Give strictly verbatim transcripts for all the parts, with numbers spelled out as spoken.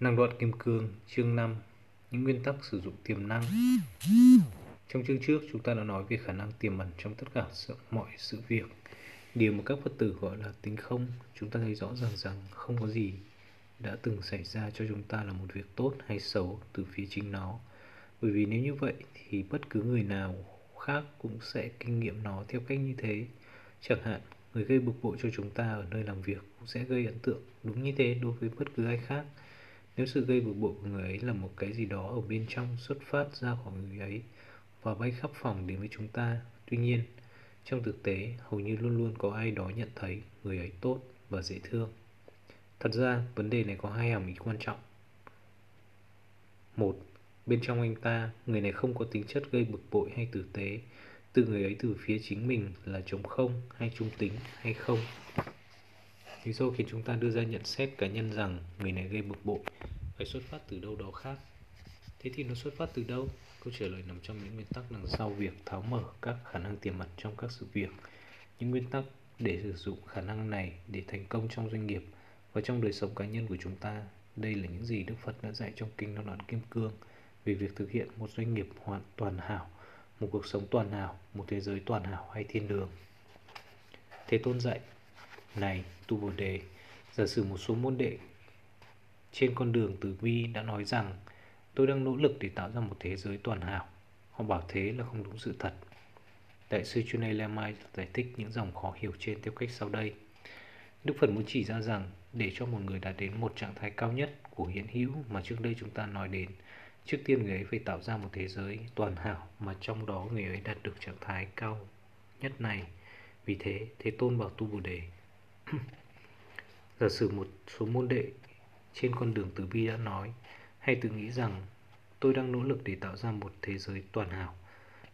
Năng đoạn kim cương chương năm. Những nguyên tắc sử dụng tiềm năng. Trong chương trước chúng ta đã nói về khả năng tiềm ẩn trong tất cả mọi sự việc, điều mà các Phật tử gọi là tính không. Chúng ta thấy rõ ràng rằng không có gì đã từng xảy ra cho chúng ta là một việc tốt hay xấu từ phía chính nó. Bởi vì nếu như vậy thì bất cứ người nào khác cũng sẽ kinh nghiệm nó theo cách như thế. Chẳng hạn người gây bực bội cho chúng ta ở nơi làm việc cũng sẽ gây ấn tượng đúng như thế đối với bất cứ ai khác. Nếu sự gây bực bội của người ấy là một cái gì đó ở bên trong xuất phát ra khỏi người ấy và bay khắp phòng đến với chúng ta, tuy nhiên trong thực tế hầu như luôn luôn có ai đó nhận thấy người ấy tốt và dễ thương. Thật ra vấn đề này có hai hàm ý quan trọng. Một, bên trong anh ta, người này không có tính chất gây bực bội hay tử tế, từ người ấy từ phía chính mình là trống không hay trung tính hay không. Lý do khiến chúng ta đưa ra nhận xét cá nhân rằng người này gây bực bội phải xuất phát từ đâu đó khác. Thế thì nó xuất phát từ đâu? Câu trả lời nằm trong những nguyên tắc đằng sau việc tháo mở các khả năng tiềm ẩn trong các sự việc. Những nguyên tắc để sử dụng khả năng này để thành công trong doanh nghiệp và trong đời sống cá nhân của chúng ta. Đây là những gì Đức Phật đã dạy trong Kinh Năng Đoạn Kim Cương về việc thực hiện một doanh nghiệp hoàn toàn hảo, một cuộc sống toàn hảo, một thế giới toàn hảo hay thiên đường. Thế Tôn dạy: này Tu Bồ Đề, giả sử một số môn đệ trên con đường từ bi đã nói rằng tôi đang nỗ lực để tạo ra một thế giới toàn hảo, họ bảo thế là không đúng sự thật. Đại sư Chunai Lamai giải thích những dòng khó hiểu trên theo cách sau đây. Đức Phật muốn chỉ ra rằng để cho một người đạt đến một trạng thái cao nhất của hiện hữu mà trước đây chúng ta nói đến, trước tiên người ấy phải tạo ra một thế giới toàn hảo mà trong đó người ấy đạt được trạng thái cao nhất này. Vì thế, Thế Tôn bảo Tu Bồ Đề: giả sử một số môn đệ trên con đường từ bi đã nói hay tự nghĩ rằng tôi đang nỗ lực để tạo ra một thế giới toàn hảo,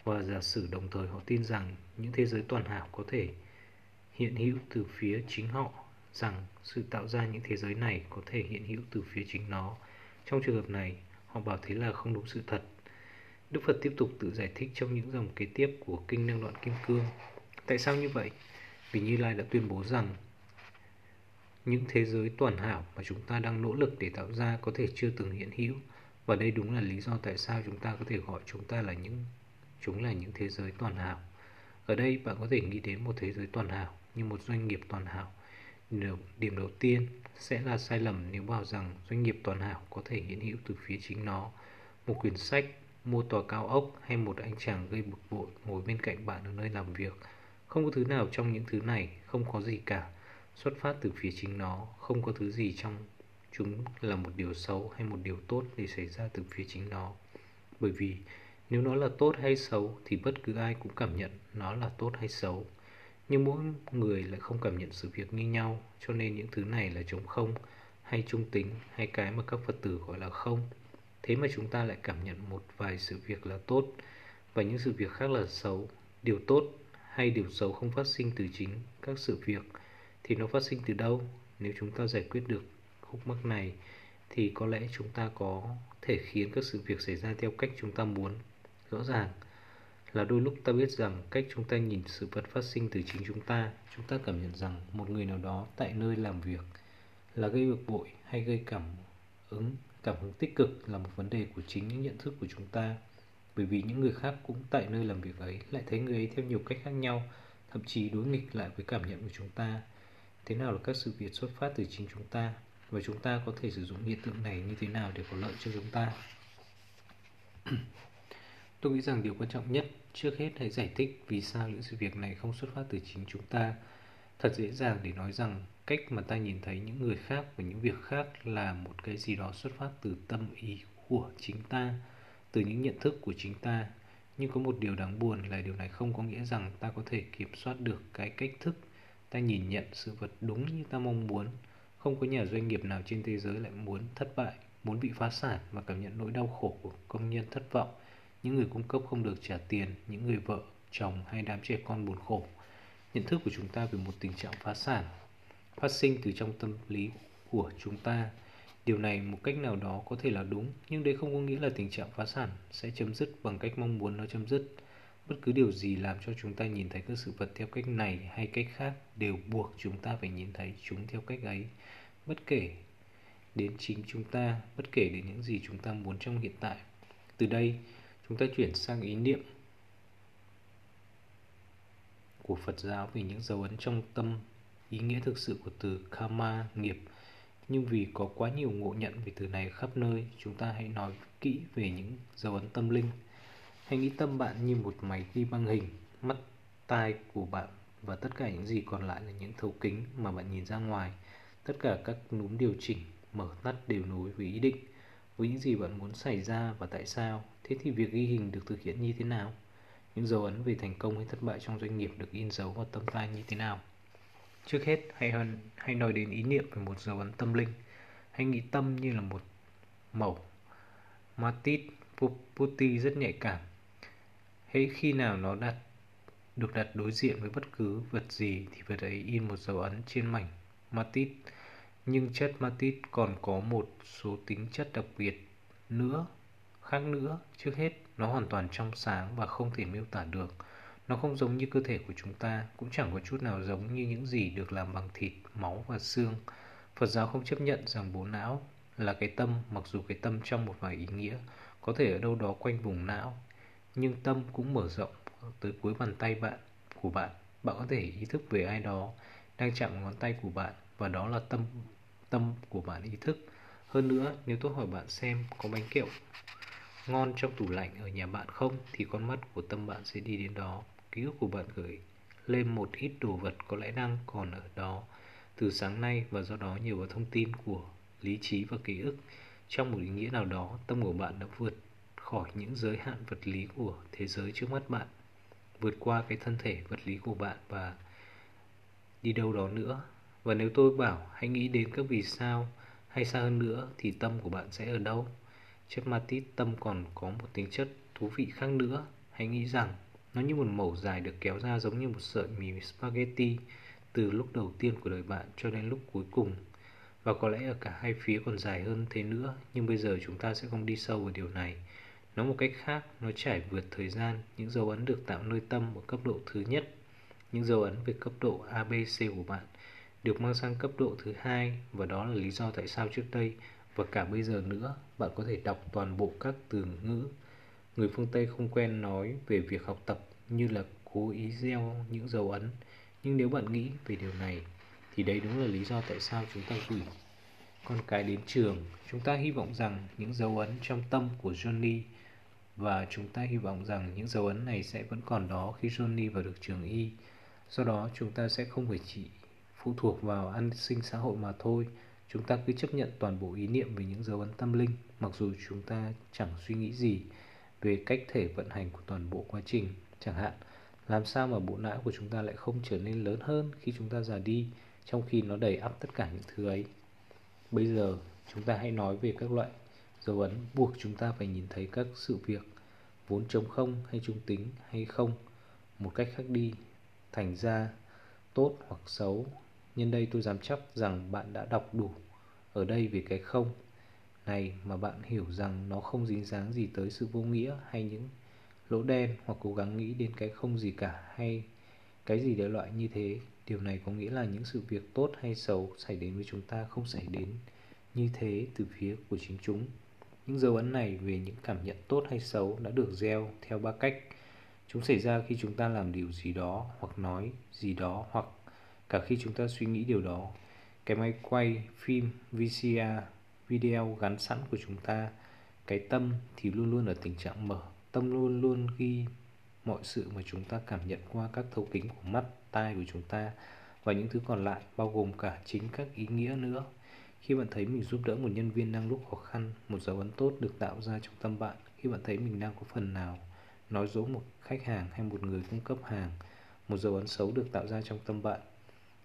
và giả sử đồng thời họ tin rằng những thế giới toàn hảo có thể hiện hữu từ phía chính họ, rằng sự tạo ra những thế giới này có thể hiện hữu từ phía chính nó. Trong trường hợp này, họ bảo thế là không đúng sự thật. Đức Phật tiếp tục tự giải thích trong những dòng kế tiếp của Kinh Năng Đoạn Kim Cương. Tại sao như vậy? Vì Như Lai đã tuyên bố rằng những thế giới toàn hảo mà chúng ta đang nỗ lực để tạo ra có thể chưa từng hiện hữu, và đây đúng là lý do tại sao chúng ta có thể gọi chúng ta là những chúng là những thế giới toàn hảo. Ở đây bạn có thể nghĩ đến một thế giới toàn hảo như một doanh nghiệp toàn hảo. Điểm đầu tiên sẽ là sai lầm nếu bảo rằng doanh nghiệp toàn hảo có thể hiện hữu từ phía chính nó. Một quyển sách, mua tòa cao ốc hay một anh chàng gây bực bội ngồi bên cạnh bạn ở nơi làm việc, không có thứ nào trong những thứ này, không có gì cả xuất phát từ phía chính nó, không có thứ gì trong chúng là một điều xấu hay một điều tốt để xảy ra từ phía chính nó. Bởi vì nếu nó là tốt hay xấu thì bất cứ ai cũng cảm nhận nó là tốt hay xấu. Nhưng mỗi người lại không cảm nhận sự việc như nhau, cho nên những thứ này là trống không hay trung tính hay cái mà các Phật tử gọi là không. Thế mà chúng ta lại cảm nhận một vài sự việc là tốt và những sự việc khác là xấu. Điều tốt hay điều xấu không phát sinh từ chính các sự việc thì nó phát sinh từ đâu? Nếu chúng ta giải quyết được khúc mắc này thì có lẽ chúng ta có thể khiến các sự việc xảy ra theo cách chúng ta muốn. Rõ ràng là đôi lúc ta biết rằng cách chúng ta nhìn sự vật phát sinh từ chính chúng ta. Chúng ta cảm nhận rằng một người nào đó tại nơi làm việc là gây bực bội hay gây cảm ứng, cảm hứng tích cực là một vấn đề của chính những nhận thức của chúng ta. Bởi vì những người khác cũng tại nơi làm việc ấy lại thấy người ấy theo nhiều cách khác nhau, thậm chí đối nghịch lại với cảm nhận của chúng ta. Thế nào là các sự việc xuất phát từ chính chúng ta, và chúng ta có thể sử dụng hiện tượng này như thế nào để có lợi cho chúng ta? Tôi nghĩ rằng điều quan trọng nhất, trước hết hãy giải thích vì sao những sự việc này không xuất phát từ chính chúng ta. Thật dễ dàng để nói rằng cách mà ta nhìn thấy những người khác và những việc khác là một cái gì đó xuất phát từ tâm ý của chính ta, từ những nhận thức của chính ta. Nhưng có một điều đáng buồn là điều này không có nghĩa rằng ta có thể kiểm soát được cái cách thức ta nhìn nhận sự vật đúng như ta mong muốn. Không có nhà doanh nghiệp nào trên thế giới lại muốn thất bại, muốn bị phá sản và cảm nhận nỗi đau khổ của công nhân thất vọng, những người cung cấp không được trả tiền, những người vợ, chồng hay đám trẻ con buồn khổ. Nhận thức của chúng ta về một tình trạng phá sản phát sinh từ trong tâm lý của chúng ta. Điều này một cách nào đó có thể là đúng, nhưng đây không có nghĩa là tình trạng phá sản sẽ chấm dứt bằng cách mong muốn nó chấm dứt. Bất cứ điều gì làm cho chúng ta nhìn thấy các sự vật theo cách này hay cách khác đều buộc chúng ta phải nhìn thấy chúng theo cách ấy. Bất kể đến chính chúng ta, bất kể đến những gì chúng ta muốn trong hiện tại. Từ đây, chúng ta chuyển sang ý niệm của Phật giáo về những dấu ấn trong tâm, ý nghĩa thực sự của từ karma, nghiệp. Nhưng vì có quá nhiều ngộ nhận về từ này khắp nơi, chúng ta hãy nói kỹ về những dấu ấn tâm linh. Hãy nghĩ tâm bạn như một máy ghi băng hình, mắt, tai của bạn và tất cả những gì còn lại là những thấu kính mà bạn nhìn ra ngoài. Tất cả các núm điều chỉnh, mở tắt đều nối với ý định, với những gì bạn muốn xảy ra và tại sao. Thế thì việc ghi hình được thực hiện như thế nào? Những dấu ấn về thành công hay thất bại trong doanh nghiệp được in dấu vào tâm ta như thế nào? Trước hết, hãy, hơn, hãy nói đến ý niệm về một dấu ấn tâm linh. Hãy nghĩ tâm như là một mẩu Matit Putti rất nhạy cảm. Hễ khi nào nó đặt được đặt đối diện với bất cứ vật gì thì vật ấy in một dấu ấn trên mảnh Matit. Nhưng chất Matit còn có một số tính chất đặc biệt nữa, khác nữa. Trước hết, nó hoàn toàn trong sáng và không thể miêu tả được. Nó không giống như cơ thể của chúng ta, cũng chẳng có chút nào giống như những gì được làm bằng thịt, máu và xương. Phật giáo không chấp nhận rằng bộ não là cái tâm, mặc dù cái tâm trong một vài ý nghĩa có thể ở đâu đó quanh vùng não. Nhưng tâm cũng mở rộng tới cuối bàn tay bạn của bạn. Bạn có thể ý thức về ai đó đang chạm ngón tay của bạn, và đó là tâm tâm của bạn ý thức. Hơn nữa, nếu tôi hỏi bạn xem có bánh kẹo ngon trong tủ lạnh ở nhà bạn không, thì con mắt của tâm bạn sẽ đi đến đó. Ký ức của bạn gửi lên một ít đồ vật có lẽ đang còn ở đó từ sáng nay, và do đó nhờ vào thông tin của lý trí và ký ức, trong một ý nghĩa nào đó, tâm của bạn đã vượt khỏi những giới hạn vật lý của thế giới trước mắt bạn, vượt qua cái thân thể vật lý của bạn và đi đâu đó nữa. Và nếu tôi bảo hãy nghĩ đến các vì sao, hay xa hơn nữa, thì tâm của bạn sẽ ở đâu? Chất Matit, tâm còn có một tính chất thú vị khác nữa. Hãy nghĩ rằng nó như một mẩu dài được kéo ra, giống như một sợi mì spaghetti, từ lúc đầu tiên của đời bạn cho đến lúc cuối cùng. Và có lẽ ở cả hai phía còn dài hơn thế nữa, nhưng bây giờ chúng ta sẽ không đi sâu vào điều này. Nói một cách khác, nó trải vượt thời gian. Những dấu ấn được tạo nơi tâm ở cấp độ thứ nhất. Những dấu ấn về cấp độ a bê xê của bạn được mang sang cấp độ thứ hai, và đó là lý do tại sao trước đây và cả bây giờ nữa, bạn có thể đọc toàn bộ các từ ngữ. Người phương Tây không quen nói về việc học tập như là cố ý gieo những dấu ấn. Nhưng nếu bạn nghĩ về điều này, thì đấy đúng là lý do tại sao chúng ta gửi con cái đến trường. Chúng ta hy vọng rằng những dấu ấn trong tâm của Johnny, và chúng ta hy vọng rằng những dấu ấn này sẽ vẫn còn đó khi Johnny vào được trường y. Do đó, chúng ta sẽ không phải chỉ phụ thuộc vào an sinh xã hội mà thôi. Chúng ta cứ chấp nhận toàn bộ ý niệm về những dấu ấn tâm linh, mặc dù chúng ta chẳng suy nghĩ gì về cách thể vận hành của toàn bộ quá trình. Chẳng hạn, làm sao mà bộ não của chúng ta lại không trở nên lớn hơn khi chúng ta già đi, trong khi nó đầy ắp tất cả những thứ ấy. Bây giờ, chúng ta hãy nói về các loại dấu ấn buộc chúng ta phải nhìn thấy các sự việc vốn trống không hay trung tính hay không. Một cách khác đi, thành ra, tốt hoặc xấu. Nhân đây tôi dám chắc rằng bạn đã đọc đủ ở đây về cái không này, mà bạn hiểu rằng nó không dính dáng gì tới sự vô nghĩa hay những lỗ đen, hoặc cố gắng nghĩ đến cái không gì cả hay cái gì đại loại như thế. Điều này có nghĩa là những sự việc tốt hay xấu xảy đến với chúng ta không xảy đến như thế từ phía của chính chúng. Những dấu ấn này về những cảm nhận tốt hay xấu đã được gieo theo ba cách. Chúng xảy ra khi chúng ta làm điều gì đó, hoặc nói gì đó, hoặc cả khi chúng ta suy nghĩ điều đó. Cái máy quay phim vê xê rờ, video gắn sẵn của chúng ta, cái tâm thì luôn luôn ở tình trạng mở. Tâm luôn luôn ghi mọi sự mà chúng ta cảm nhận qua các thấu kính của mắt, tai của chúng ta và những thứ còn lại, bao gồm cả chính các ý nghĩa nữa. Khi bạn thấy mình giúp đỡ một nhân viên đang lúc khó khăn, một dấu ấn tốt được tạo ra trong tâm bạn. Khi bạn thấy mình đang có phần nào nói dối một khách hàng hay một người cung cấp hàng, một dấu ấn xấu được tạo ra trong tâm bạn.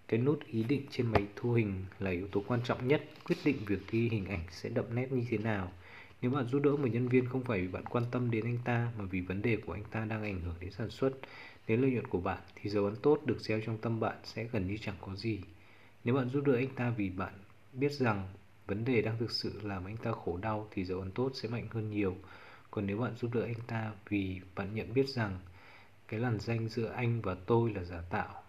Cái nút ý định trên máy thu hình là yếu tố quan trọng nhất, quyết định việc ghi hình ảnh sẽ đậm nét như thế nào. Nếu bạn giúp đỡ một nhân viên không phải vì bạn quan tâm đến anh ta, mà vì vấn đề của anh ta đang ảnh hưởng đến sản xuất, đến lợi nhuận của bạn, thì dấu ấn tốt được gieo trong tâm bạn sẽ gần như chẳng có gì. Nếu bạn giúp đỡ anh ta vì bạn biết rằng vấn đề đang thực sự làm anh ta khổ đau, thì dấu ấn tốt sẽ mạnh hơn nhiều. Còn nếu bạn giúp đỡ anh ta vì bạn nhận biết rằng cái lằn ranh giữa anh và tôi là giả tạo,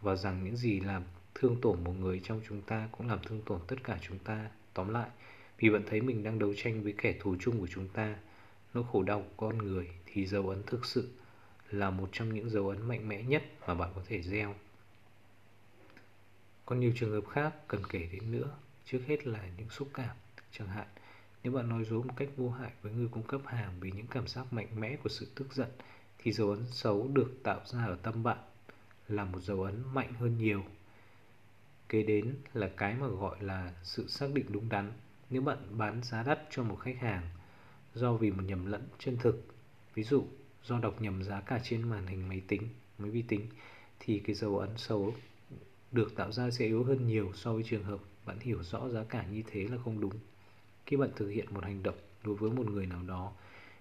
và rằng những gì làm thương tổn một người trong chúng ta cũng làm thương tổn tất cả chúng ta. Tóm lại, vì vẫn thấy mình đang đấu tranh với kẻ thù chung của chúng ta, nỗi khổ đau của con người, thì dấu ấn thực sự là một trong những dấu ấn mạnh mẽ nhất mà bạn có thể gieo. Còn nhiều trường hợp khác cần kể đến nữa, trước hết là những xúc cảm. Chẳng hạn, nếu bạn nói dối một cách vô hại với người cung cấp hàng vì những cảm giác mạnh mẽ của sự tức giận, thì dấu ấn xấu được tạo ra ở tâm bạn là một dấu ấn mạnh hơn nhiều. Kế đến là cái mà gọi là sự xác định đúng đắn. Nếu bạn bán giá đắt cho một khách hàng do vì một nhầm lẫn chân thực, ví dụ do đọc nhầm giá cả trên màn hình máy tính, máy vi tính, thì cái dấu ấn xấu được tạo ra sẽ yếu hơn nhiều so với trường hợp bạn hiểu rõ giá cả như thế là không đúng. Khi bạn thực hiện một hành động đối với một người nào đó,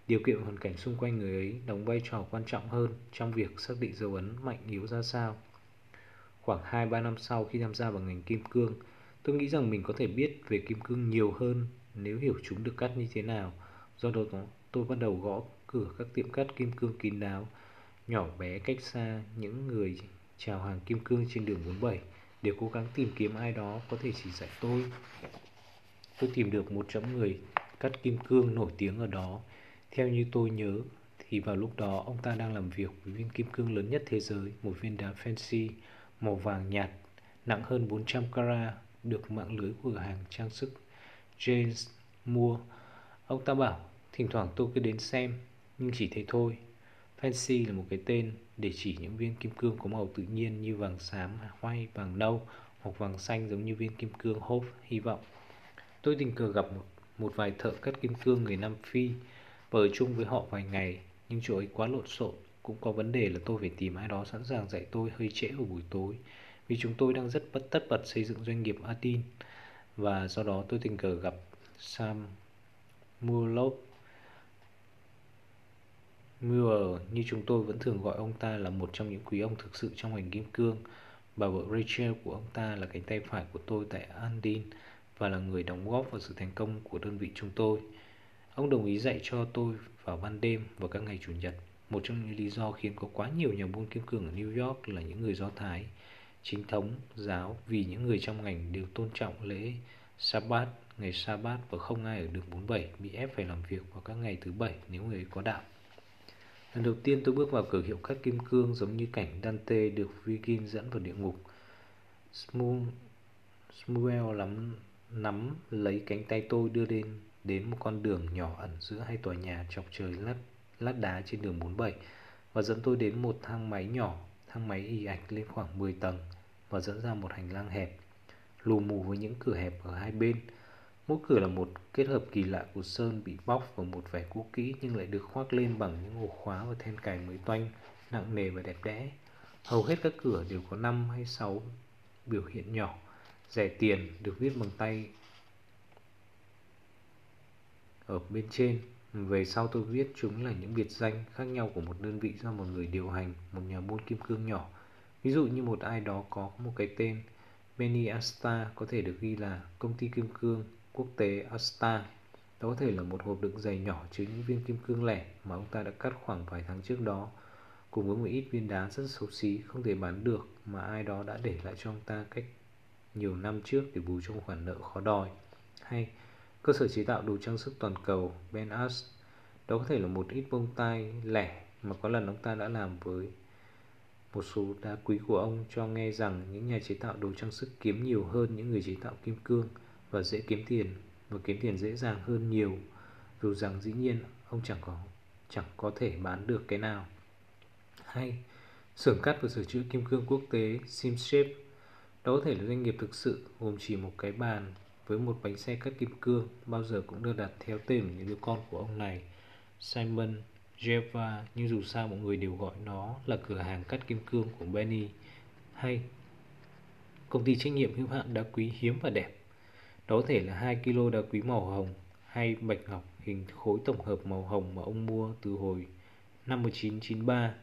điều kiện hoàn cảnh xung quanh người ấy đóng vai trò quan trọng hơn trong việc xác định dấu ấn mạnh yếu ra sao. Khoảng hai ba năm sau khi tham gia vào ngành kim cương, tôi nghĩ rằng mình có thể biết về kim cương nhiều hơn nếu hiểu chúng được cắt như thế nào. Do đó tôi bắt đầu gõ cửa các tiệm cắt kim cương kín đáo, nhỏ bé cách xa những người chào hàng kim cương trên đường bốn mươi bảy, để cố gắng tìm kiếm ai đó có thể chỉ dạy tôi. Tôi tìm được một trong người cắt kim cương nổi tiếng ở đó. Theo như tôi nhớ thì vào lúc đó ông ta đang làm việc với viên kim cương lớn nhất thế giới, một viên đá fancy màu vàng nhạt nặng hơn bốn trăm carat được mạng lưới của cửa hàng trang sức James mua. Ông ta bảo thỉnh thoảng tôi cứ đến xem, nhưng chỉ thế thôi. Fancy là một cái tên để chỉ những viên kim cương có màu tự nhiên như vàng xám, hoay, vàng nâu hoặc vàng xanh, giống như viên kim cương Hope hy vọng. Tôi tình cờ gặp một, một vài thợ cắt kim cương người Nam Phi và ở chung với họ vài ngày, nhưng chỗ ấy quá lộn xộn. Cũng có vấn đề là tôi phải tìm ai đó sẵn sàng dạy tôi hơi trễ vào buổi tối, vì chúng tôi đang rất bất tất bật xây dựng doanh nghiệp Adin. Và do đó tôi tình cờ gặp Sam Murlock Muir, như chúng tôi vẫn thường gọi ông ta, là một trong những quý ông thực sự trong ngành kim cương. Bà vợ Rachel của ông ta là cánh tay phải của tôi tại Adin và là người đóng góp vào sự thành công của đơn vị chúng tôi. Ông đồng ý dạy cho tôi vào ban đêm và các ngày chủ nhật. Một trong những lý do khiến có quá nhiều nhà buôn kim cương ở New York là những người Do Thái chính thống giáo, vì những người trong ngành đều tôn trọng lễ Sabbath, ngày Sabbath, và không ai ở đường bốn mươi bảy bị ép phải làm việc vào các ngày thứ bảy nếu người có đạo. Lần đầu tiên tôi bước vào cửa hiệu cắt kim cương, giống như cảnh Dante được Virgil dẫn vào địa ngục. Samuel lắm nắm lấy cánh tay tôi, đưa lên đến một con đường nhỏ ẩn giữa hai tòa nhà chọc trời lát lát đá trên đường bốn mươi bảy và dẫn tôi đến một thang máy nhỏ. Thang máy ì ạch lên khoảng mười tầng và dẫn ra một hành lang hẹp, lù mù với những cửa hẹp ở hai bên. Mỗi cửa là một kết hợp kỳ lạ của sơn bị bóc và một vẻ cũ kỹ, nhưng lại được khoác lên bằng những ổ khóa và then cài mới toanh, nặng nề và đẹp đẽ. Hầu hết các cửa đều có năm hay sáu biểu hiện nhỏ, rẻ tiền, được viết bằng tay ở bên trên. Về sau tôi biết chúng là những biệt danh khác nhau của một đơn vị do một người điều hành, một nhà buôn kim cương nhỏ. Ví dụ như một ai đó có một cái tên Benny Asta có thể được ghi là công ty kim cương quốc tế Asta. Đó có thể là một hộp đựng dày nhỏ chứa những viên kim cương lẻ mà ông ta đã cắt khoảng vài tháng trước đó, cùng với một ít viên đá rất xấu xí không thể bán được mà ai đó đã để lại cho ông ta cách nhiều năm trước để bù cho khoản nợ khó đòi. Hay cơ sở chế tạo đồ trang sức toàn cầu Ben Ash, đó có thể là một ít bông tai lẻ mà có lần ông ta đã làm với một số đá quý của ông, cho nghe rằng những nhà chế tạo đồ trang sức kiếm nhiều hơn những người chế tạo kim cương và dễ kiếm tiền và kiếm tiền dễ dàng hơn nhiều, dù rằng dĩ nhiên ông chẳng có chẳng có thể bán được cái nào. Hay xưởng cắt và sửa chữa kim cương quốc tế Simshape, đó có thể là doanh nghiệp thực sự gồm chỉ một cái bàn với một bánh xe cắt kim cương, bao giờ cũng được đặt theo tên của những đứa con của ông này, Simon, Jeva, nhưng dù sao mọi người đều gọi nó là cửa hàng cắt kim cương của Benny. Hay công ty trách nhiệm hữu hạn đá quý hiếm và đẹp, đó có thể là hai ki lô đá quý màu hồng hay bạch ngọc hình khối tổng hợp màu hồng mà ông mua từ hồi năm một nghìn chín trăm chín mươi ba,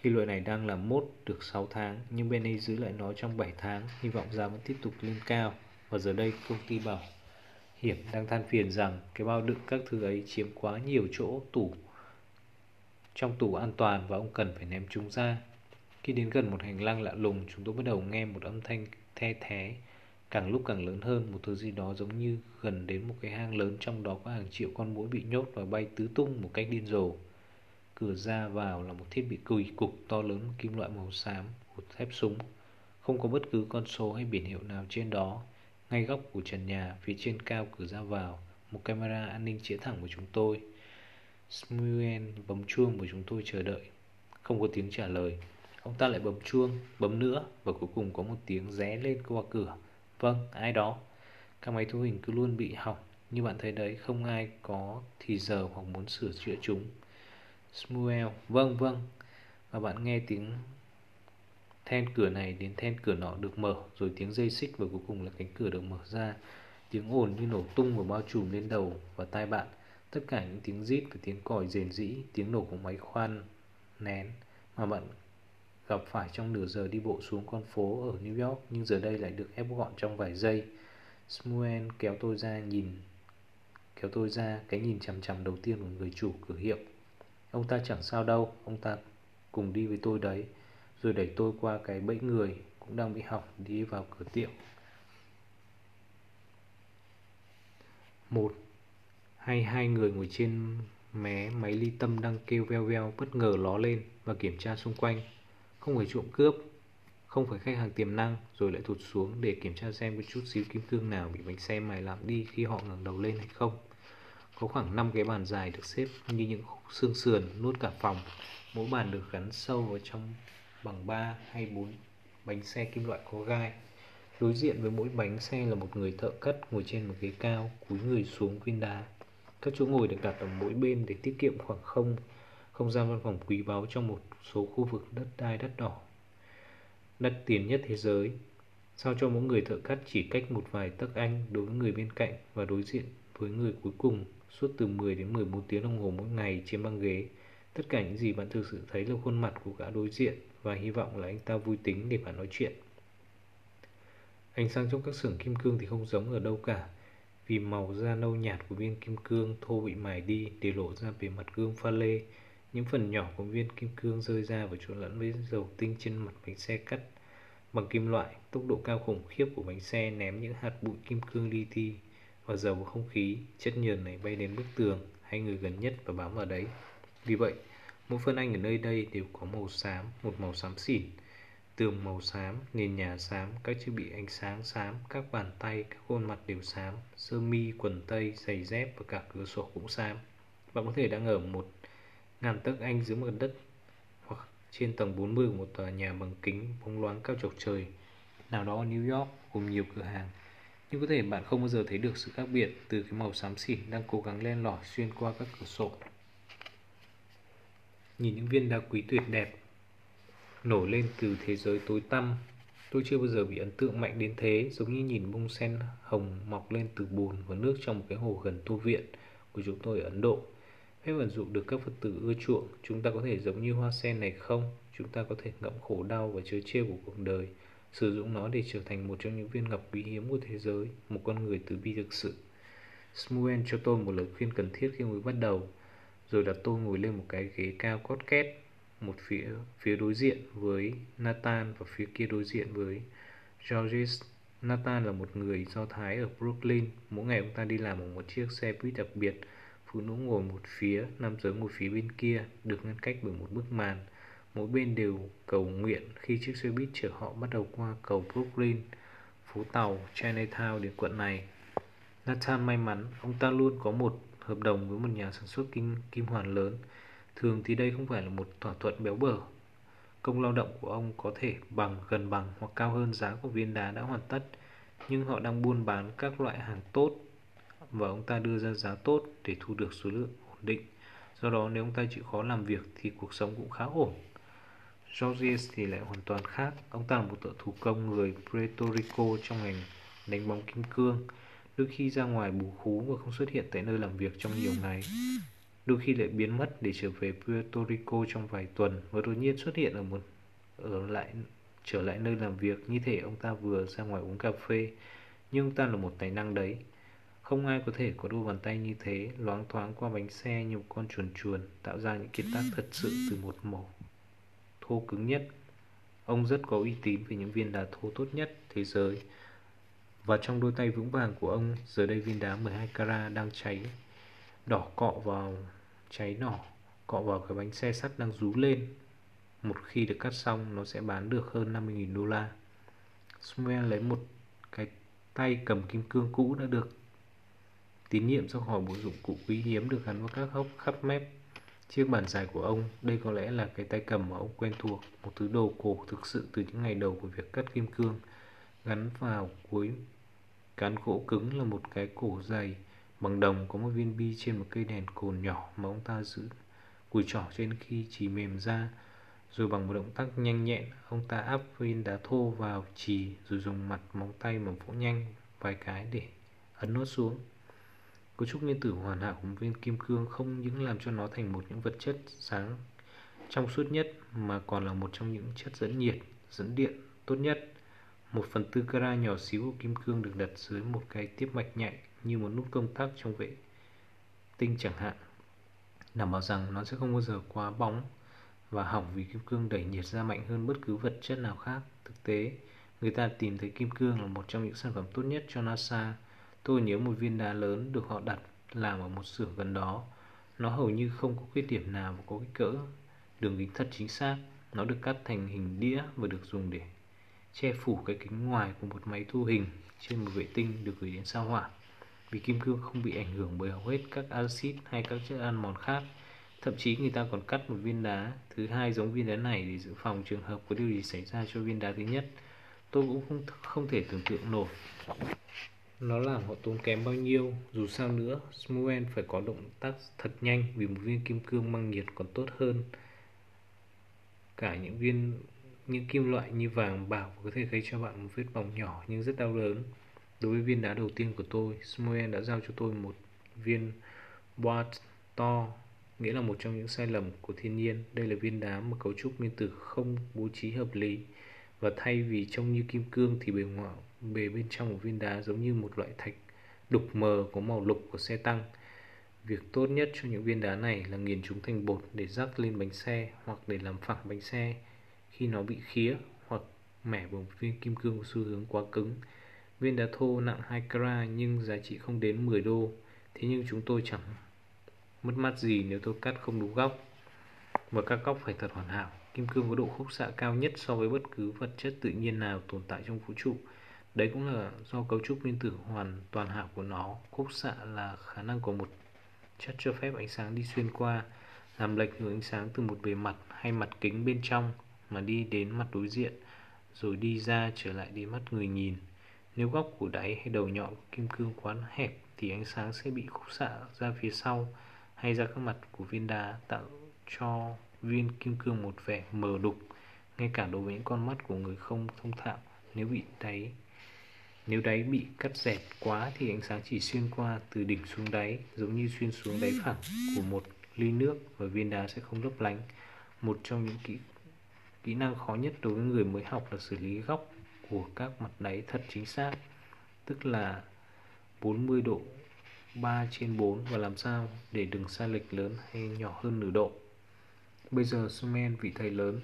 khi loại này đang là mốt được sáu tháng, nhưng Benny giữ lại nó trong bảy tháng, hy vọng giá vẫn tiếp tục lên cao. Và giờ đây công ty bảo hiểm đang than phiền rằng cái bao đựng các thứ ấy chiếm quá nhiều chỗ tủ trong tủ an toàn và ông cần phải ném chúng ra. Khi đến gần một hành lang lạ lùng, chúng tôi bắt đầu nghe một âm thanh the thé càng lúc càng lớn hơn, một thứ gì đó giống như gần đến một cái hang lớn, trong đó có hàng triệu con muỗi bị nhốt và bay tứ tung một cách điên rồ. Cửa ra vào là một thiết bị cùi cục to lớn kim loại màu xám, hộp thép súng. Không có bất cứ con số hay biển hiệu nào trên đó. Ngay góc của trần nhà, phía trên cao cửa ra vào, một camera an ninh chĩa thẳng vào chúng tôi. Samuel bấm chuông và chúng tôi chờ đợi. Không có tiếng trả lời. Ông ta lại bấm chuông, bấm nữa, và cuối cùng có một tiếng ré lên qua cửa. Vâng, ai đó. Các máy thu hình cứ luôn bị hỏng. Như bạn thấy đấy, không ai có thì giờ hoặc muốn sửa chữa chúng. Samuel, vâng vâng. Và bạn nghe tiếng then cửa này đến then cửa nọ được mở, rồi tiếng dây xích, và cuối cùng là cánh cửa được mở ra. Tiếng ồn như nổ tung và bao trùm lên đầu và tai bạn. Tất cả những tiếng rít và tiếng còi rền rĩ, tiếng nổ của máy khoan nén mà bạn gặp phải trong nửa giờ đi bộ xuống con phố ở New York, nhưng giờ đây lại được ép gọn trong vài giây. Samuel kéo tôi ra nhìn, kéo tôi ra cái nhìn chằm chằm đầu tiên của người chủ cửa hiệu. Ông ta chẳng sao đâu, ông ta cùng đi với tôi đấy. Rồi đẩy tôi qua cái bẫy người cũng đang bị hỏng, đi vào cửa tiệm. Một hay hai người ngồi trên mé máy ly tâm đang kêu veo veo bất ngờ ló lên và kiểm tra xung quanh. Không phải trộm cướp, không phải khách hàng tiềm năng, rồi lại thụt xuống để kiểm tra xem có chút xíu kim cương nào bị bánh xe mài làm đi khi họ ngẩng đầu lên hay không. Có khoảng năm cái bàn dài được xếp như những khúc xương sườn nuốt cả phòng. Mỗi bàn được gắn sâu vào trong bằng ba hay bốn bánh xe kim loại có gai. Đối diện với mỗi bánh xe là một người thợ cắt ngồi trên một ghế cao, cúi người xuống viên đá. Các chỗ ngồi được đặt ở mỗi bên để tiết kiệm khoảng không không gian văn phòng quý báu trong một số khu vực đất đai đắt đỏ, đắt tiền nhất thế giới. Sao cho mỗi người thợ cắt chỉ cách một vài tấc anh đối với người bên cạnh và đối diện với người cuối cùng suốt từ mười đến mười bốn tiếng đồng hồ mỗi ngày trên băng ghế. Tất cả những gì bạn thực sự thấy là khuôn mặt của gã đối diện và hy vọng là anh ta vui tính để bạn nói chuyện. Ánh sáng trong các xưởng kim cương thì không giống ở đâu cả, vì màu da nâu nhạt của viên kim cương thô bị mài đi để lộ ra bề mặt gương pha lê. Những phần nhỏ của viên kim cương rơi ra và trộn lẫn với dầu tinh trên mặt bánh xe cắt bằng kim loại. Tốc độ cao khủng khiếp của bánh xe ném những hạt bụi kim cương li ti và dầu vào không khí. Chất nhờn này bay đến bức tường hay người gần nhất và bám vào đấy. Vì vậy, mỗi phân anh ở nơi đây đều có màu xám, một màu xám xỉn. Tường màu xám, nền nhà xám, các thiết bị ánh sáng xám, các bàn tay, các khuôn mặt đều xám, sơ mi, quần tây, giày dép và cả cửa sổ cũng xám. Bạn có thể đang ở một ngàn tấc anh dưới mặt đất hoặc trên tầng bốn mươi của một tòa nhà bằng kính bóng loáng cao chọc trời nào đó ở New York cùng nhiều cửa hàng. Nhưng có thể bạn không bao giờ thấy được sự khác biệt từ cái màu xám xỉn đang cố gắng len lỏi xuyên qua các cửa sổ. Nhìn những viên đá quý tuyệt đẹp nổi lên từ thế giới tối tăm, tôi chưa bao giờ bị ấn tượng mạnh đến thế, giống như nhìn bông sen hồng mọc lên từ bùn và nước trong một cái hồ gần tu viện của chúng tôi ở Ấn Độ. Phép vận dụng được các Phật tử ưa chuộng, chúng ta có thể giống như hoa sen này không? Chúng ta có thể ngậm khổ đau và chớ chê của cuộc đời, sử dụng nó để trở thành một trong những viên ngọc quý hiếm của thế giới, một con người từ bi thực sự. Samuel cho tôi một lời khuyên cần thiết khi mới bắt đầu, rồi đặt tôi ngồi lên một cái ghế cao cót két, một phía phía đối diện với Nathan và phía kia đối diện với Georges. Nathan là một người Do Thái ở Brooklyn. Mỗi ngày ông ta đi làm ở một chiếc xe buýt đặc biệt. Phụ nữ ngồi một phía, nam giới ngồi phía bên kia, được ngăn cách bởi một bức màn. Mỗi bên đều cầu nguyện khi chiếc xe buýt chở họ bắt đầu qua cầu Brooklyn, phố tàu Chinatown đến quận này. Nathan may mắn, ông ta luôn có một hợp đồng với một nhà sản xuất kim, kim hoàn lớn. Thường thì đây không phải là một thỏa thuận béo bở. Công lao động của ông có thể bằng, gần bằng hoặc cao hơn giá của viên đá đã hoàn tất, nhưng họ đang buôn bán các loại hàng tốt và ông ta đưa ra giá tốt để thu được số lượng ổn định. Do đó nếu ông ta chịu khó làm việc thì cuộc sống cũng khá ổn. Georges thì lại hoàn toàn khác. Ông ta là một thợ thủ công người Puerto Rico trong ngành đánh bóng kim cương. Đôi khi ra ngoài bù khú và không xuất hiện tại nơi làm việc trong nhiều ngày, đôi khi lại biến mất để trở về Puerto Rico trong vài tuần và đột nhiên xuất hiện ở một ở lại trở lại nơi làm việc như thể ông ta vừa ra ngoài uống cà phê. Nhưng ông ta là một tài năng đấy. Không ai có thể có đôi bàn tay như thế, loáng thoáng qua bánh xe như một con chuồn chuồn, tạo ra những kiệt tác thật sự từ một màu thô cứng nhất. Ông rất có uy tín về những viên đá thô tốt nhất. thế giới. Và trong đôi tay vững vàng của ông, giờ đây viên đá mười hai carat đang cháy đỏ cọ vào cháy đỏ cọ vào cái bánh xe sắt đang rú lên. Một khi được cắt xong, nó sẽ bán được hơn năm mươi nghìn đô la. Smuel lấy một cái tay cầm kim cương cũ đã được tín nhiệm ra khỏi bộ dụng cụ quý hiếm được gắn vào các hốc khắp mép. Chiếc bàn dài của ông, đây có lẽ là cái tay cầm mà ông quen thuộc, một thứ đồ cổ thực sự từ những ngày đầu của việc cắt kim cương. Gắn vào cuối cán gỗ cứng là một cái cổ dày bằng đồng có một viên bi trên một cây đèn cồn nhỏ mà ông ta giữ cùi trỏ trên khi chì mềm ra. Rồi bằng một động tác nhanh nhẹn, ông ta áp viên đá thô vào chì, rồi dùng mặt móng tay mà vỗ nhanh vài cái để ấn nó xuống. Cấu trúc nguyên tử hoàn hảo của một viên kim cương không những làm cho nó thành một những vật chất sáng trong suốt nhất, mà còn là một trong những chất dẫn nhiệt, dẫn điện tốt nhất. Một phần tư carat nhỏ xíu của kim cương được đặt dưới một cái tiếp mạch nhạy như một nút công tắc trong vệ tinh chẳng hạn, đảm bảo rằng nó sẽ không bao giờ quá bóng và hỏng vì kim cương đẩy nhiệt ra mạnh hơn bất cứ vật chất nào khác. Thực tế, người ta tìm thấy kim cương là một trong những sản phẩm tốt nhất cho NASA. Tôi nhớ một viên đá lớn được họ đặt làm ở một xưởng gần đó. Nó hầu như không có khuyết điểm nào và có kích cỡ đường kính thật chính xác. Nó được cắt thành hình đĩa và được dùng để che phủ cái kính ngoài của một máy thu hình trên một vệ tinh được gửi đến sao Hỏa. Vì kim cương không bị ảnh hưởng bởi hầu hết các axit hay các chất ăn mòn khác. Thậm chí người ta còn cắt một viên đá thứ hai giống viên đá này để dự phòng trường hợp có điều gì xảy ra cho viên đá thứ nhất. Tôi cũng không, không thể tưởng tượng nổi nó làm họ tốn kém bao nhiêu. Dù sao nữa, Smuel phải có động tác thật nhanh vì một viên kim cương mang nhiệt còn tốt hơn cả những viên những kim loại như vàng bạc có thể gây cho bạn một vết bỏng nhỏ nhưng rất đau đớn. Đối với viên đá đầu tiên của tôi, Smuel đã giao cho tôi một viên boat to, nghĩa là một trong những sai lầm của thiên nhiên. Đây là viên đá mà cấu trúc nguyên tử không bố trí hợp lý, và thay vì trông như kim cương thì bề ngoài bề bên trong của viên đá giống như một loại thạch đục mờ có màu lục của xe tăng. Việc tốt nhất cho những viên đá này là nghiền chúng thành bột để rắc lên bánh xe, hoặc để làm phẳng bánh xe khi nó bị khía hoặc mẻ bởi một viên kim cương có xu hướng quá cứng. Viên đá thô nặng hai carat nhưng giá trị không đến mười đô. Thế nhưng chúng tôi chẳng mất mát gì nếu tôi cắt không đúng góc, và các góc phải thật hoàn hảo. Kim cương có độ khúc xạ cao nhất so với bất cứ vật chất tự nhiên nào tồn tại trong vũ trụ. Đấy cũng là do cấu trúc nguyên tử hoàn toàn hảo của nó. Khúc xạ là khả năng của một chất cho phép ánh sáng đi xuyên qua, làm lệch hướng ánh sáng từ một bề mặt hay mặt kính bên trong mà đi đến mặt đối diện, rồi đi ra trở lại đến mắt người nhìn. Nếu góc của đáy hay đầu nhọn của kim cương quá hẹp thì ánh sáng sẽ bị khúc xạ ra phía sau hay ra các mặt của viên đá, tạo cho viên kim cương một vẻ mờ đục, ngay cả đối với những con mắt của người không thông thạo. Nếu bị đáy Nếu đáy bị cắt dẹp quá thì ánh sáng chỉ xuyên qua từ đỉnh xuống đáy, giống như xuyên xuống đáy phẳng của một ly nước, và viên đá sẽ không lấp lánh. Một trong những kỹ, kỹ năng khó nhất đối với người mới học là xử lý góc của các mặt đáy thật chính xác, tức là bốn mươi độ ba trên bốn, và làm sao để đừng sai lệch lớn hay nhỏ hơn nửa độ. Bây giờ Smuel, vị thầy lớn,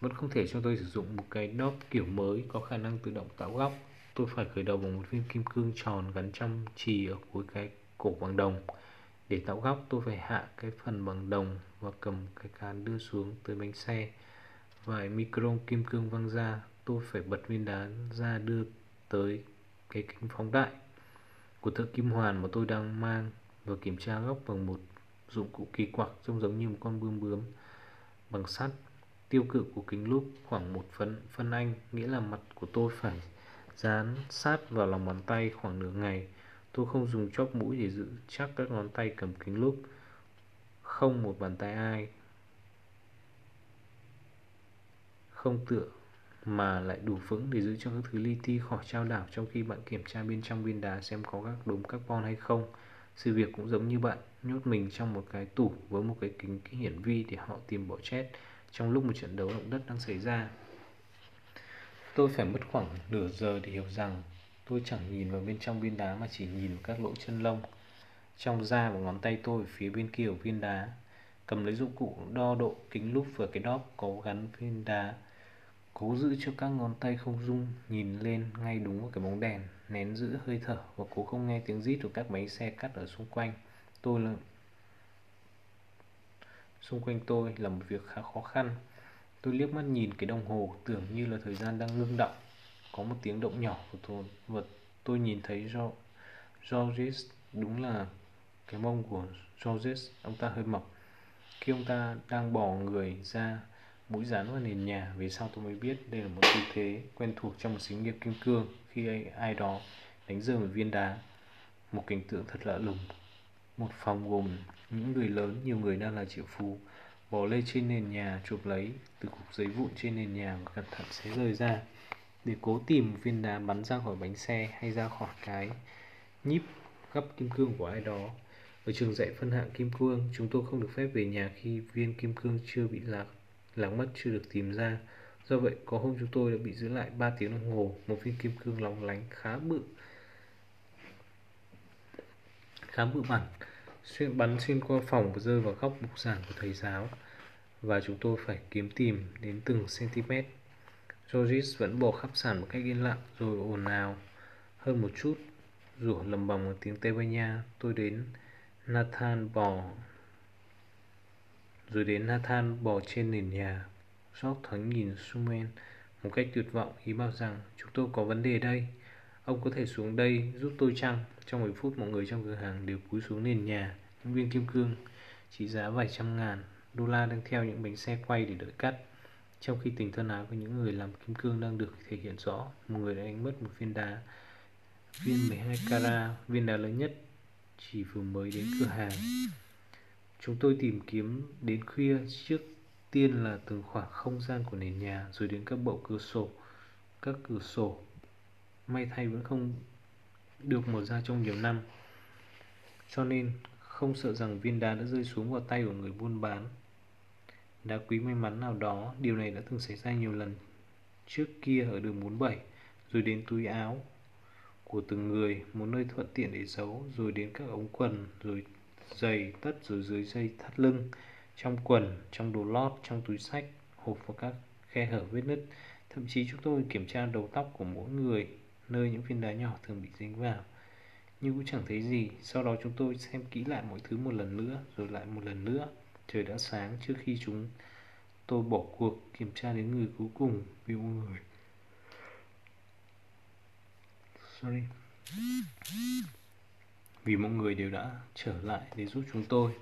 vẫn không thể cho tôi sử dụng một cái đóp kiểu mới có khả năng tự động tạo góc. Tôi phải khởi đầu bằng một viên kim cương tròn gắn trong chì ở cuối cái cổ bằng đồng. Để tạo góc, tôi phải hạ cái phần bằng đồng và cầm cái cán đưa xuống tới bánh xe. Vài micron kim cương văng ra, tôi phải bật viên đá ra đưa tới cái kính phóng đại của thợ kim hoàn mà tôi đang mang và kiểm tra góc bằng một dụng cụ kỳ quặc trông giống như một con bươm bướm bằng sắt. Tiêu cự của kính lúp khoảng một phân, phân anh, nghĩa là mặt của tôi phải dán sát vào lòng bàn tay khoảng nửa ngày. Tôi không dùng chóp mũi để giữ chắc các ngón tay cầm kính lúp. Không một bàn tay ai không tựa mà lại đủ vững để giữ cho các thứ li ti khỏi trao đảo trong khi bạn kiểm tra bên trong viên đá xem có các đốm carbon hay không. Sự việc cũng giống như bạn nhốt mình trong một cái tủ với một cái kính hiển vi để họ tìm bỏ chết trong lúc một trận đấu động đất đang xảy ra. Tôi phải mất khoảng nửa giờ để hiểu rằng tôi chẳng nhìn vào bên trong viên đá mà chỉ nhìn vào các lỗ chân lông trong da và ngón tay tôi phía bên kia của viên đá. Cầm lấy dụng cụ đo độ kính lúp và cái đóp có gắn viên đá, Cố giữ cho các ngón tay không rung, nhìn lên ngay đúng vào cái bóng đèn, nén giữ hơi thở và cố không nghe tiếng rít của các bánh xe cắt ở xung quanh. Tôi là... Xung quanh tôi là một việc khá khó khăn. Tôi liếc mắt nhìn cái đồng hồ, tưởng như là thời gian đang ngưng đọng. Có một tiếng động nhỏ của tôi, và tôi nhìn thấy Georges, đúng là cái mông của Georges, ông ta hơi mập. Khi ông ta đang bỏ người ra, mũi dán vào nền nhà, về sau tôi mới biết đây là một tư thế quen thuộc trong một xí nghiệp kim cương khi ai đó đánh rơi một viên đá. Một cảnh tượng thật lạ lùng. Một phòng gồm những người lớn, nhiều người đang là triệu phú, bò lê trên nền nhà chụp lấy từ cục giấy vụn trên nền nhà và cẩn thận xé rời ra để cố tìm một viên đá bắn ra khỏi bánh xe hay ra khỏi cái nhíp gấp kim cương của ai đó. Ở trường dạy phân hạng kim cương, chúng tôi không được phép về nhà khi viên kim cương chưa bị lạc lạc mất, chưa được tìm ra. Do vậy, có hôm chúng tôi đã bị giữ lại ba tiếng đồng hồ, một viên kim cương lóng lánh khá bự khá bự bẩn xuyên bắn xuyên qua phòng và rơi vào góc bục giảng của thầy giáo, và chúng tôi phải kiếm tìm đến từng cm. Georges vẫn bò khắp sàn một cách yên lặng, rồi ồn ào hơn một chút, rủa lầm bầm một tiếng Tây Ban Nha. Tôi đến Nathan bò rồi đến Nathan bò trên nền nhà. George thoáng nhìn Sumen một cách tuyệt vọng, ý bảo rằng chúng tôi có vấn đề đây. Ông có thể xuống đây giúp tôi chăng? Trong mười phút, mọi người trong cửa hàng đều cúi xuống nền nhà. Những viên kim cương trị giá vài trăm ngàn đô la đang theo những bánh xe quay để đợi cắt, trong khi tình thân ái của những người làm kim cương đang được thể hiện rõ. Một người đã đánh mất một viên đá, viên mười hai carat, viên đá lớn nhất, chỉ vừa mới đến cửa hàng. Chúng tôi tìm kiếm đến khuya, trước tiên là từng khoảng không gian của nền nhà, rồi đến các bộ cửa sổ. Các cửa sổ may thay vẫn không được mở ra trong nhiều năm, cho nên không sợ rằng viên đá đã rơi xuống vào tay của người buôn bán đá quý may mắn nào đó. Điều này đã từng xảy ra nhiều lần trước kia ở đường bốn mươi bảy, rồi đến túi áo của từng người, một nơi thuận tiện để giấu, rồi đến các ống quần, rồi giày tất, rồi dưới dây thắt lưng, trong quần, trong đồ lót, trong túi xách, hộp và các khe hở vết nứt. Thậm chí chúng tôi kiểm tra đầu tóc của mỗi người, nơi những viên đá nhỏ thường bị dính vào, nhưng cũng chẳng thấy gì. Sau đó chúng tôi xem kỹ lại mọi thứ một lần nữa, rồi lại một lần nữa. Trời đã sáng trước khi chúng tôi bỏ cuộc kiểm tra đến người cuối cùng, vì mọi người Sorry. Vì mọi người đều đã trở lại để giúp chúng tôi.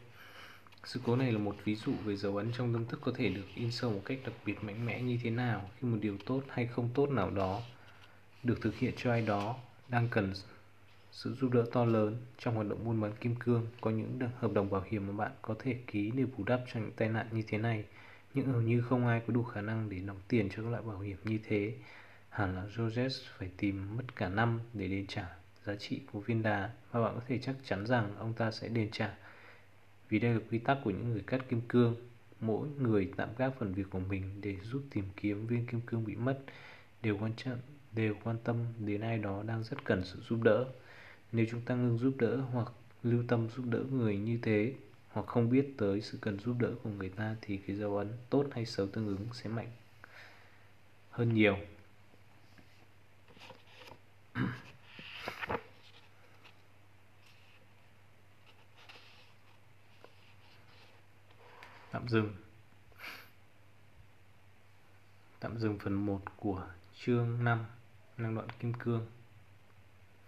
Sự cố này là một ví dụ về dấu ấn trong tâm thức có thể được in sâu một cách đặc biệt mạnh mẽ như thế nào khi một điều tốt hay không tốt nào đó được thực hiện cho ai đó đang cần sự giúp đỡ to lớn. Trong hoạt động buôn bán kim cương, có những hợp đồng bảo hiểm mà bạn có thể ký để bù đắp cho những tai nạn như thế này, nhưng hầu như không ai có đủ khả năng để đóng tiền cho các loại bảo hiểm như thế. Hẳn là Georges phải tìm mất cả năm để đền trả giá trị của viên đá, và bạn có thể chắc chắn rằng ông ta sẽ đền trả, vì đây là quy tắc của những người cắt kim cương. Mỗi người tạm gác phần việc của mình để giúp tìm kiếm viên kim cương bị mất, đều quan trọng đều quan tâm đến ai đó đang rất cần sự giúp đỡ. Nếu chúng ta ngừng giúp đỡ hoặc lưu tâm giúp đỡ người như thế, hoặc không biết tới sự cần giúp đỡ của người ta, thì cái dấu ấn tốt hay xấu tương ứng sẽ mạnh hơn nhiều. Tạm dừng Tạm dừng phần một của chương năm, năng đoạn kim cương.